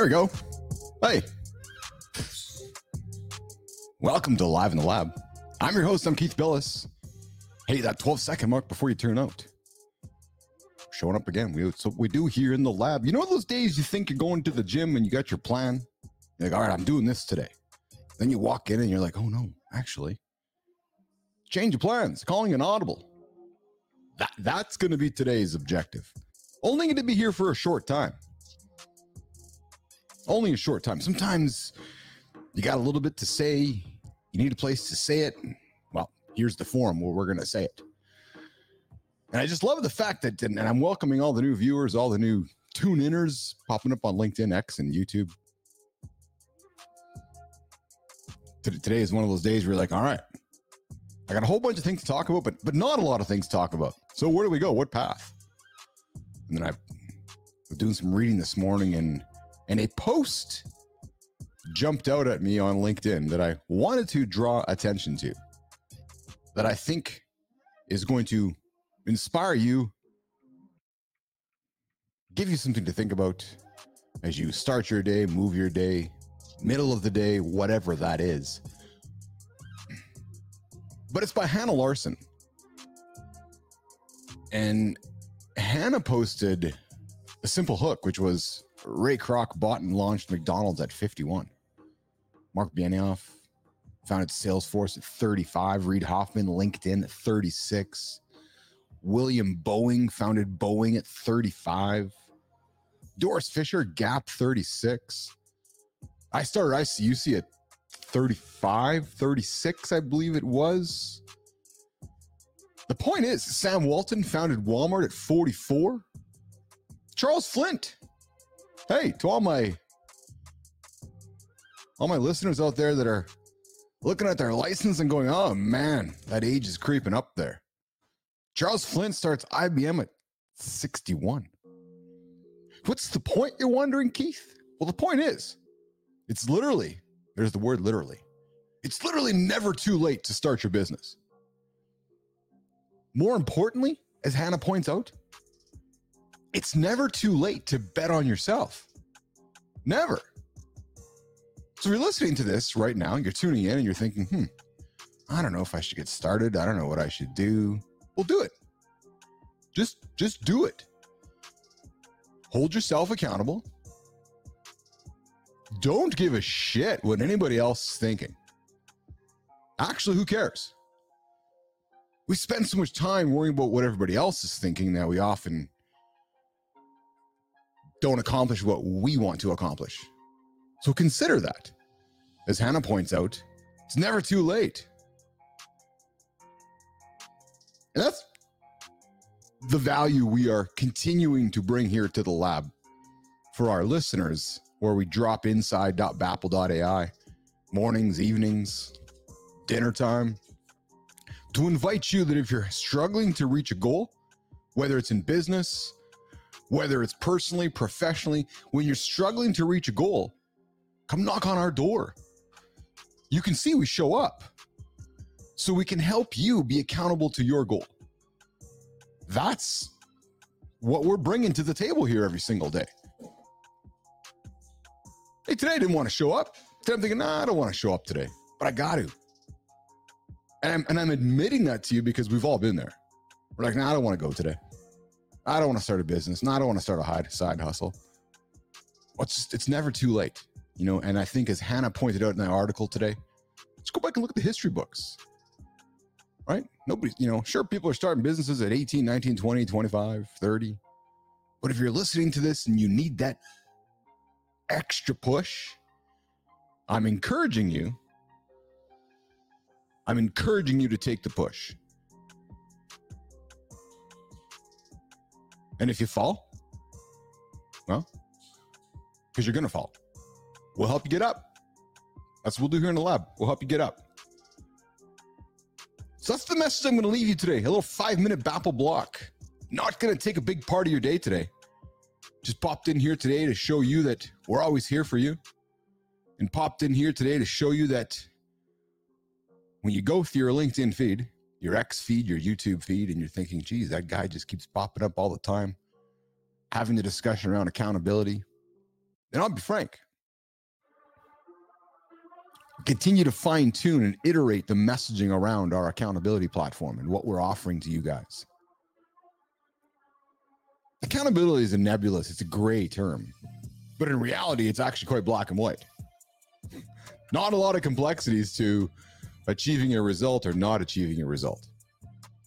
There we go. Hey. Welcome to Live in the Lab. I'm your host. I'm Keith Billis. Hey, that 12-second mark before you turn out. Showing up again. That's what we do here in the lab. You know those days you think you're going to the gym and you got your plan? You're like, all right, I'm doing this today. Then you walk in and you're like, oh, no, actually. Change of plans. Calling an audible. That's going to be today's objective. Only going to be here for a short time. Only a short time. Sometimes you got a little bit to say. You need a place to say it. Well, here's the forum where we're going to say it. And I just love the fact that, and I'm welcoming all the new viewers, all the new tune-inners popping up on LinkedIn, X, and YouTube. Today is one of those days where you're like, all right, I got a whole bunch of things to talk about, but not a lot of things to talk about. So where do we go? What path? And then I was doing some reading this morning, and a post jumped out at me on LinkedIn that I wanted to draw attention to, that I think is going to inspire you, give you something to think about as you start your day, move your day, middle of the day, whatever that is. But it's by Hanna Larson. And Hanna posted a simple hook, which was, Ray Kroc bought and launched McDonald's at 51. Mark Benioff founded Salesforce at 35. Reid Hoffman, LinkedIn at 36. William Boeing founded Boeing at 35. Doris Fisher, Gap, 36. I started ICUC at 35, 36, I believe it was. The point is, Sam Walton founded Walmart at 44. Charles Flint. Hey, to all my listeners out there that are looking at their license and going, oh man, that age is creeping up there. Charles Flint starts IBM at 61. What's the point, you're wondering, Keith? Well, the point is, it's literally, there's the word literally. It's literally never too late to start your business. More importantly, as Hanna points out, it's never too late to bet on yourself. Never. So you're listening to this right now, you're tuning in and you're thinking, I don't know if I should get started. I don't know what I should do. Well, do it. Just do it. Hold yourself accountable. Don't give a shit what anybody else is thinking. Actually, who cares? We spend so much time worrying about what everybody else is thinking that we often don't accomplish what we want to accomplish. So consider that. As Hanna points out, it's never too late. And that's the value we are continuing to bring here to the lab for our listeners, where we drop inside.bapl.ai mornings, evenings, dinner time, to invite you that if you're struggling to reach a goal, whether it's in business, whether it's personally, professionally, when you're struggling to reach a goal, come knock on our door. You can see we show up, so we can help you be accountable to your goal. That's what we're bringing to the table here every single day. Hey, today I didn't want to show up. Today I'm thinking, I don't want to show up today, but I got to. And I'm admitting that to you because we've all been there. We're like, I don't want to go today. I don't want to start a business. I don't want to start a side hustle. It's never too late, and I think as Hanna pointed out in that article today, let's go back and look at the history books, right? Nobody, sure, people are starting businesses at 18, 19, 20, 25, 30. But if you're listening to this and you need that extra push, I'm encouraging you to take the push. And if you fall, well, because you're going to fall, we'll help you get up. That's what we'll do here in the lab. We'll help you get up. So that's the message I'm going to leave you today. A little 5-minute BAPL block. Not going to take a big part of your day today. Just popped in here today to show you that we're always here for you. And popped in here today to show you that when you go through your LinkedIn feed, your X feed, your YouTube feed, and you're thinking, geez, that guy just keeps popping up all the time. Having the discussion around accountability. And I'll be frank, continue to fine tune and iterate the messaging around our accountability platform and what we're offering to you guys. Accountability is a nebulous, it's a gray term, but in reality, it's actually quite black and white. Not a lot of complexities to achieving a result or not achieving a result.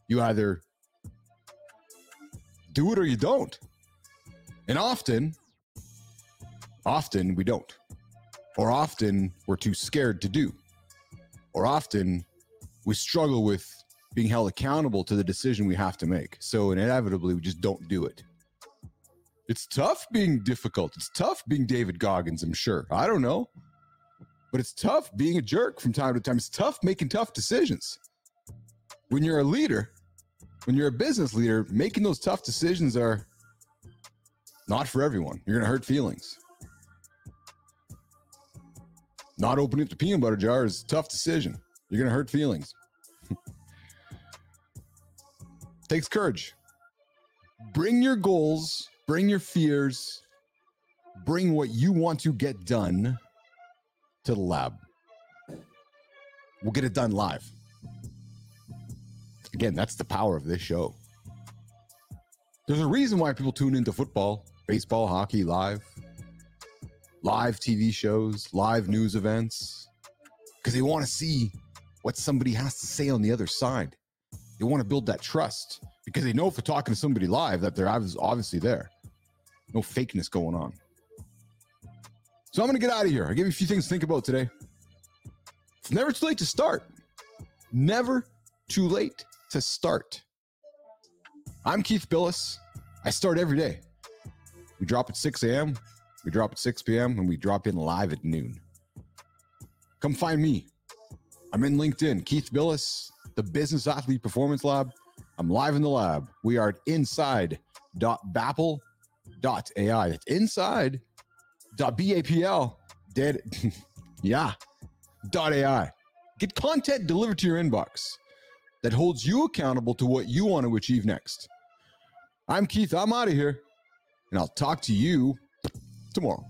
You either do it or you don't. And often we don't, or often we're too scared to do, or often we struggle with being held accountable to the decision we have to make. So inevitably, we just don't do it. It's tough being difficult. It's tough being David Goggins, I'm sure. I don't know. But it's tough being a jerk from time to time. It's tough making tough decisions. When you're a leader, when you're a business leader, making those tough decisions are not for everyone. You're going to hurt feelings. Not opening up the peanut butter jar is a tough decision. You're going to hurt feelings. Takes courage. Bring your goals, bring your fears, bring what you want to get done to the lab. We'll get it done live. Again, that's the power of this show. There's a reason why people tune into football, baseball, hockey, live TV shows, live news events, because they want to see what somebody has to say on the other side. They want to build that trust because they know if they're talking to somebody live that they're obviously there. No fakeness going on. So I'm going to get out of here. I'll give you a few things to think about today. It's never too late to start. Never too late to start. I'm Keith Billis. I start every day. We drop at 6 a.m., we drop at 6 p.m., and we drop in live at noon. Come find me. I'm in LinkedIn. Keith Billis, the Business Athlete Performance Lab. I'm live in the lab. We are at inside.bapl.ai. That's inside.bapl. .ai. Get content delivered to your inbox that holds you accountable to what you want to achieve next. I'm Keith. I'm out of here, and I'll talk to you tomorrow.